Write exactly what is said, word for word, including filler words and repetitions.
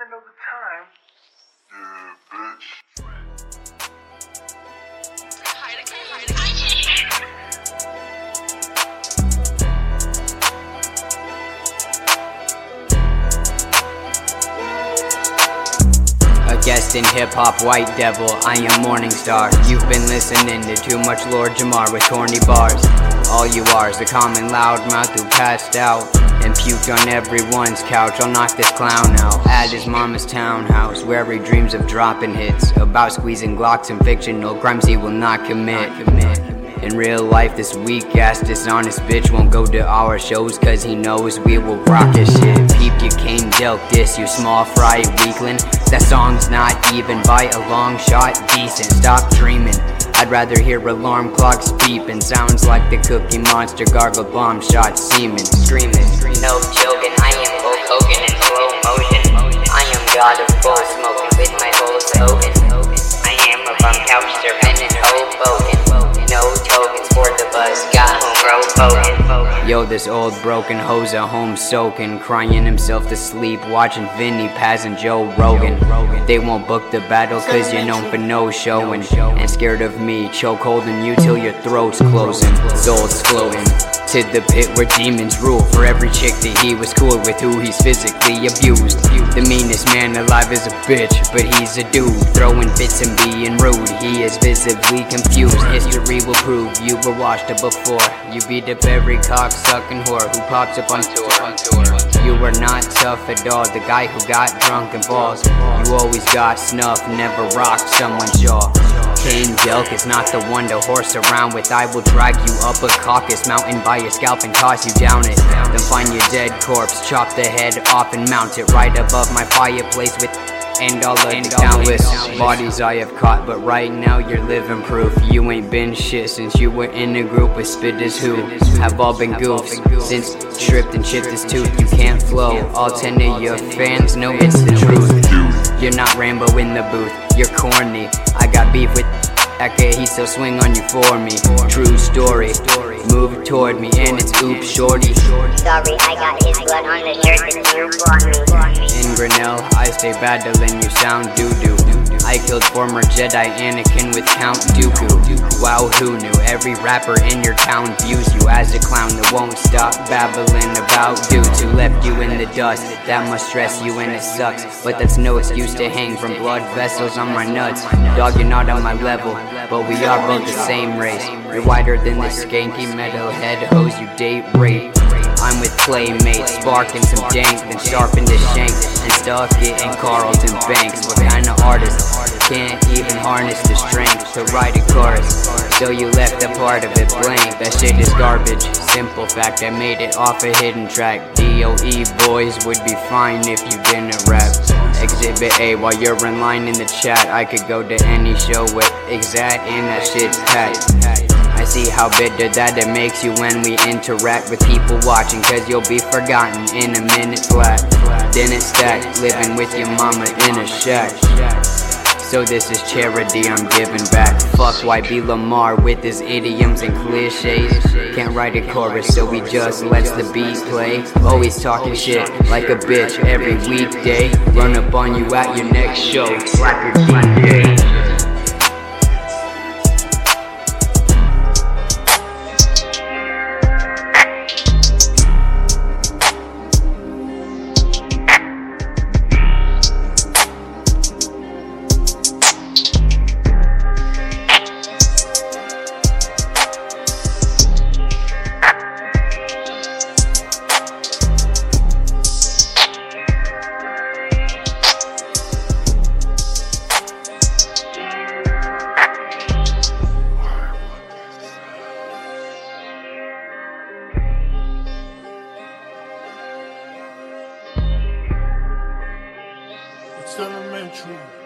spend another time. Yeah, bitch. Guest in hip-hop, white devil, I am Morningstar. You've been listening to too much Lord Jamar with corny bars. All you are is a common loudmouth who passed out and puked on everyone's couch. I'll knock this clown out at his mama's townhouse, where he dreams of dropping hits about squeezing Glocks and fictional crimes he will not commit. In real life, this weak-ass, dishonest bitch won't go to our shows, cause he knows we will rock his shit. Peep, you came dealt this, you small fry weakling. That song's not even by a long shot decent. Stop dreaming, I'd rather hear alarm clocks beeping. Sounds like the Cookie Monster gargled bomb shot semen. Screaming, no joking, I am Hulk Hogan in slow motion. I am God of bull smoking with my whole slogan. I am a bum couch servant and hoboken. No tokens for the bus, got home broken. Yo, this old broken hoe's at home soaking, crying himself to sleep, watching Vinny Paz and Joe Rogan. They won't book the battle cause you're known for no showing, and scared of me, choke holding you till your throat's closing. Soul's flowing to the pit where demons rule, for every chick that he was cool with who he's physically abused. The meanest man alive is a bitch, but he's a dude, throwing fits and being rude. He is visibly confused, history will prove you were washed up before. You beat up every cock-sucking whore who pops up on tour. You were not tough at all, the guy who got drunk and balls. You always got snuff, never rocked someone's jaw. King Delk is not the one to horse around with. I will drag you up a Caucasus mountain by your scalp and toss you down it. Then find your dead corpse, chop the head off and mount it right above my fireplace with and all of the countless bodies I have caught. But right now you're living proof you ain't been shit since you were in a group with spitters who have all been goofs. Since stripped and chipped his tooth, you can't flow. All ten of your fans know it's the truth. You're not Rambo in the booth, you're corny. I got beef with Aka, he still swing on you for me. True story, move toward me and it's oops shorty. Sorry, I got his blood on the shirt that you bought me. In Grinnell, I stay battling, you sound doo-doo. I killed former Jedi Anakin with Count Dooku. Wow, who knew? Every rapper in your town views you as a clown that won't stop babbling about dudes who left you in the dust. That must stress you and it sucks, but that's no excuse to hang from blood vessels on my nuts. Dog, you're not on my level, but we are both the same race. You're whiter than the skanky metalhead hoes you date rape. I'm with playmates, sparking some dank, then sharpened the shank and stuck it in Carlton Banks. What kind of artist can't even harness the strength to write a chorus, so you left a part of it blank? That shit is garbage, simple fact. I made it off a hidden track. D O E boys would be fine if you didn't rap. Exhibit A, while you're in line in the chat, I could go to any show with exact and that shit's tight. I see how bitter that it makes you when we interact with people watching, cause you'll be forgotten in a minute flat. Then it's stacked, living with your mama in a shack. So this is charity I'm giving back. Fuck Y B Lamar with his idioms and cliches. Can't write a chorus, so he just lets the beat play. Always talking shit like a bitch every weekday. Run up on you at your next show, slap your D J. It's elementary.